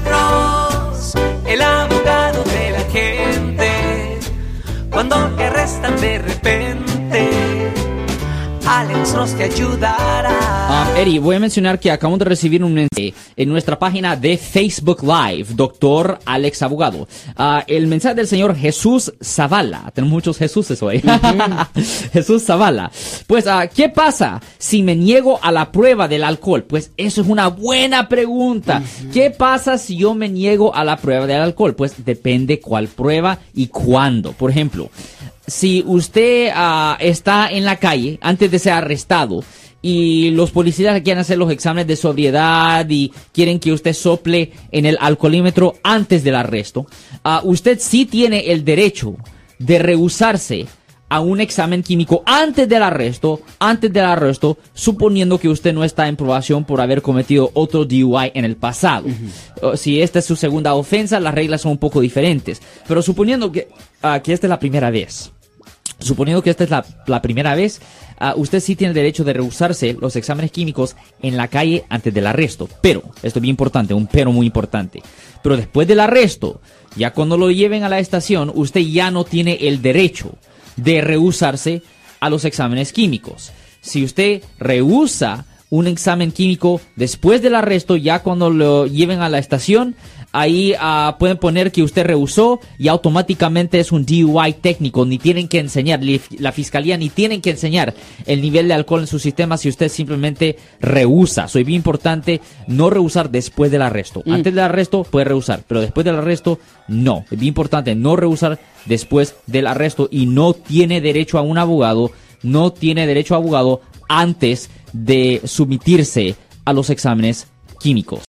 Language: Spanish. Alex Ross, el abogado de la gente. Cuando te arrestan de repente, Alex Ross te ayudará. Eri, voy a mencionar que acabamos de recibir un mensaje en nuestra página de Facebook Live, Doctor Alex Abogado. El mensaje del señor Jesús Zavala. Tenemos muchos Jesuses hoy. Jesús Zavala. Pues, ¿qué pasa si me niego a la prueba del alcohol? Pues eso es una buena pregunta. ¿Qué pasa si yo me niego a la prueba del alcohol? Pues depende cuál prueba y cuándo. Por ejemplo, si usted está en la calle antes de ser arrestado y los policías quieren hacer los exámenes de sobriedad y quieren que usted sople en el alcoholímetro antes del arresto, usted sí tiene el derecho de rehusarse a un examen químico antes del arresto, suponiendo que usted no está en probación por haber cometido otro DUI en el pasado. Si esta es su segunda ofensa, las reglas son un poco diferentes. Pero suponiendo que esta es la primera vez, usted sí tiene el derecho de rehusarse los exámenes químicos en la calle antes del arresto. Pero, esto es bien importante, un pero muy importante. Pero después del arresto, ya cuando lo lleven a la estación, usted ya no tiene el derecho de rehusarse a los exámenes químicos. Si usted rehúsa un examen químico después del arresto, ya cuando lo lleven a la estación, ahí pueden poner que usted rehusó y automáticamente es un DUI técnico. Ni tienen que enseñar, la fiscalía ni tienen que enseñar el nivel de alcohol en su sistema si usted simplemente rehúsa. Soy bien importante no rehusar después del arresto. Antes del arresto puede rehusar, pero después del arresto no. Es bien importante no rehusar después del arresto y no tiene derecho a un abogado, no tiene derecho a abogado antes de someterse a los exámenes químicos.